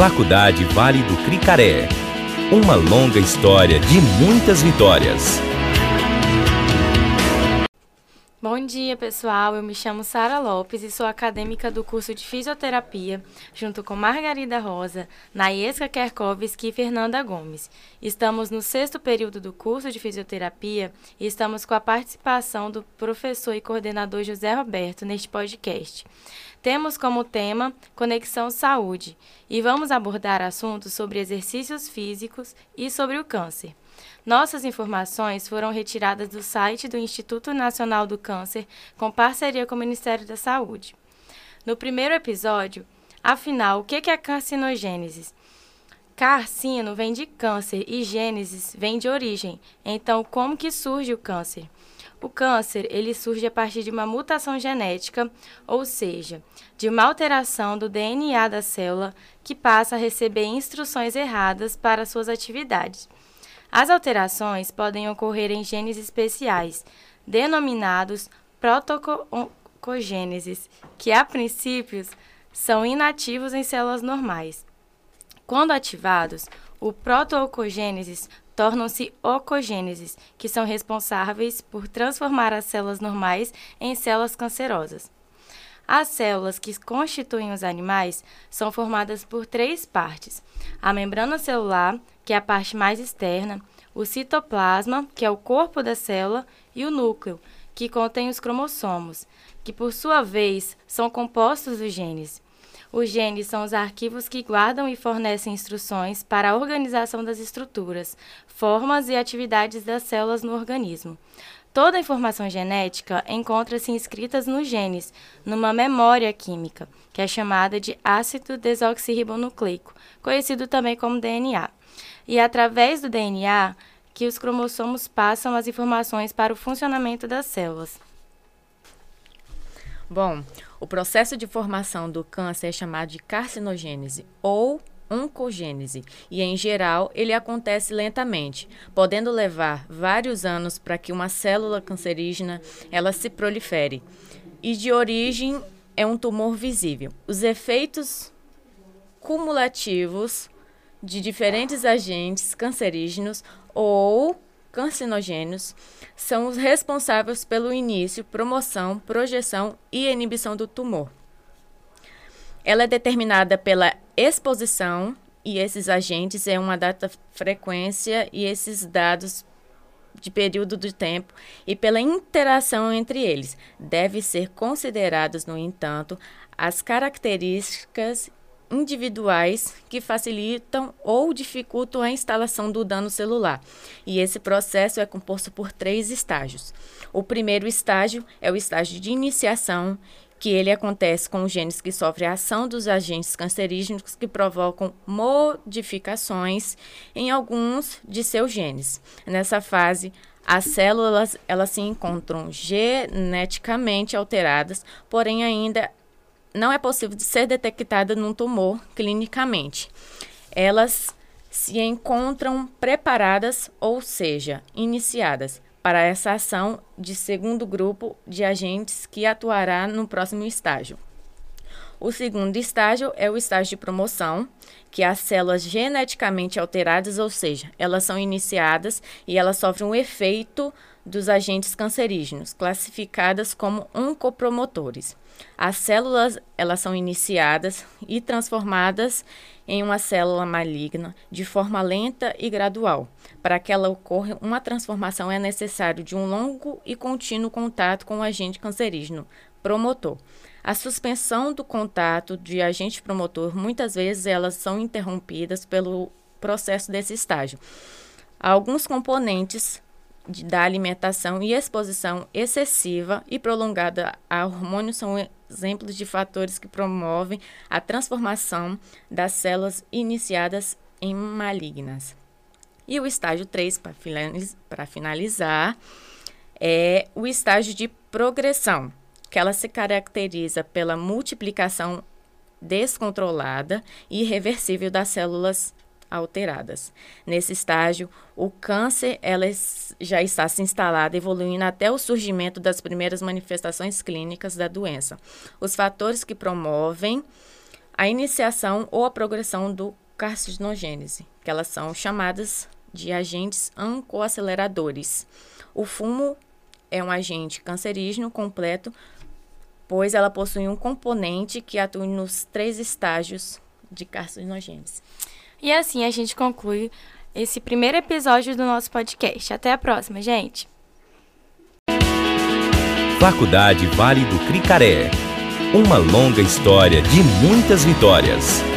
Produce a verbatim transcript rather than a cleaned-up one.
Faculdade Vale do Cricaré. Uma longa história de muitas vitórias. Bom dia, pessoal. Eu me chamo Sara Lopes e sou acadêmica do curso de Fisioterapia, junto com Margarida Rosa, Naieska Kerkoski e Fernanda Gomes. Estamos no sexto período do curso de Fisioterapia e estamos com a participação do professor e coordenador José Roberto neste podcast. Temos como tema Conexão Saúde e vamos abordar assuntos sobre exercícios físicos e sobre o câncer. Nossas informações foram retiradas do site do Instituto Nacional do Câncer, com parceria com o Ministério da Saúde. No primeiro episódio, afinal, o que é carcinogênese? Carcino vem de câncer e gênese vem de origem. Então, como que surge o câncer? O câncer, ele surge a partir de uma mutação genética, ou seja, de uma alteração do D N A da célula que passa a receber instruções erradas para suas atividades. As alterações podem ocorrer em genes especiais, denominados proto-oncogêneses, que a princípio são inativos em células normais. Quando ativados, o proto-oncogêneses tornam-se oncogêneses, que são responsáveis por transformar as células normais em células cancerosas. As células que constituem os animais são formadas por três partes: a membrana celular, que é a parte mais externa, o citoplasma, que é o corpo da célula, e o núcleo, que contém os cromossomos, que por sua vez são compostos dos genes. Os genes são os arquivos que guardam e fornecem instruções para a organização das estruturas, formas e atividades das células no organismo. Toda a informação genética encontra-se inscrita nos genes, numa memória química, que é chamada de ácido desoxirribonucleico, conhecido também como D N A. E é através do D N A que os cromossomos passam as informações para o funcionamento das células. Bom, o processo de formação do câncer é chamado de carcinogênese ou oncogênese e, em geral, ele acontece lentamente, podendo levar vários anos para que uma célula cancerígena ela se prolifere. E de origem é um tumor visível. Os efeitos cumulativos de diferentes agentes cancerígenos ou carcinogênios são os responsáveis pelo início, promoção, projeção e inibição do tumor. Ela é determinada pela exposição e esses agentes é uma data frequência e esses dados de período de tempo e pela interação entre eles. Deve ser considerados, no entanto, as características individuais que facilitam ou dificultam a instalação do dano celular. E esse processo é composto por três estágios. O primeiro estágio é o estágio de iniciação, que ele acontece com os genes que sofrem a ação dos agentes cancerígenos que provocam modificações em alguns de seus genes. Nessa fase, as células elas se encontram geneticamente alteradas, porém ainda não é possível de ser detectada num tumor clinicamente. Elas se encontram preparadas, ou seja, iniciadas, para essa ação de segundo grupo de agentes que atuará no próximo estágio. O segundo estágio é o estágio de promoção, que as células geneticamente alteradas, ou seja, elas são iniciadas e elas sofrem um efeito dos agentes cancerígenos, classificadas como oncopromotores. As células, elas são iniciadas e transformadas em uma célula maligna de forma lenta e gradual. Para que ela ocorra uma transformação é necessário de um longo e contínuo contato com o agente cancerígeno promotor. A suspensão do contato de agente promotor, muitas vezes elas são interrompidas pelo processo desse estágio. Alguns componentes de, da alimentação e exposição excessiva e prolongada a hormônios são exemplos de fatores que promovem a transformação das células iniciadas em malignas. E o estágio três, para finaliz, finalizar, é o estágio de progressão, que ela se caracteriza pela multiplicação descontrolada e irreversível das células alteradas. Nesse estágio, o câncer ela já está se instalado, evoluindo até o surgimento das primeiras manifestações clínicas da doença. Os fatores que promovem a iniciação ou a progressão do carcinogênese, que elas são chamadas de agentes oncoaceleradores. O fumo é um agente cancerígeno completo, pois ela possui um componente que atua nos três estágios de carcinogênese. E assim a gente conclui esse primeiro episódio do nosso podcast. Até a próxima, gente! Faculdade Vale do Cricaré. Uma longa história de muitas vitórias.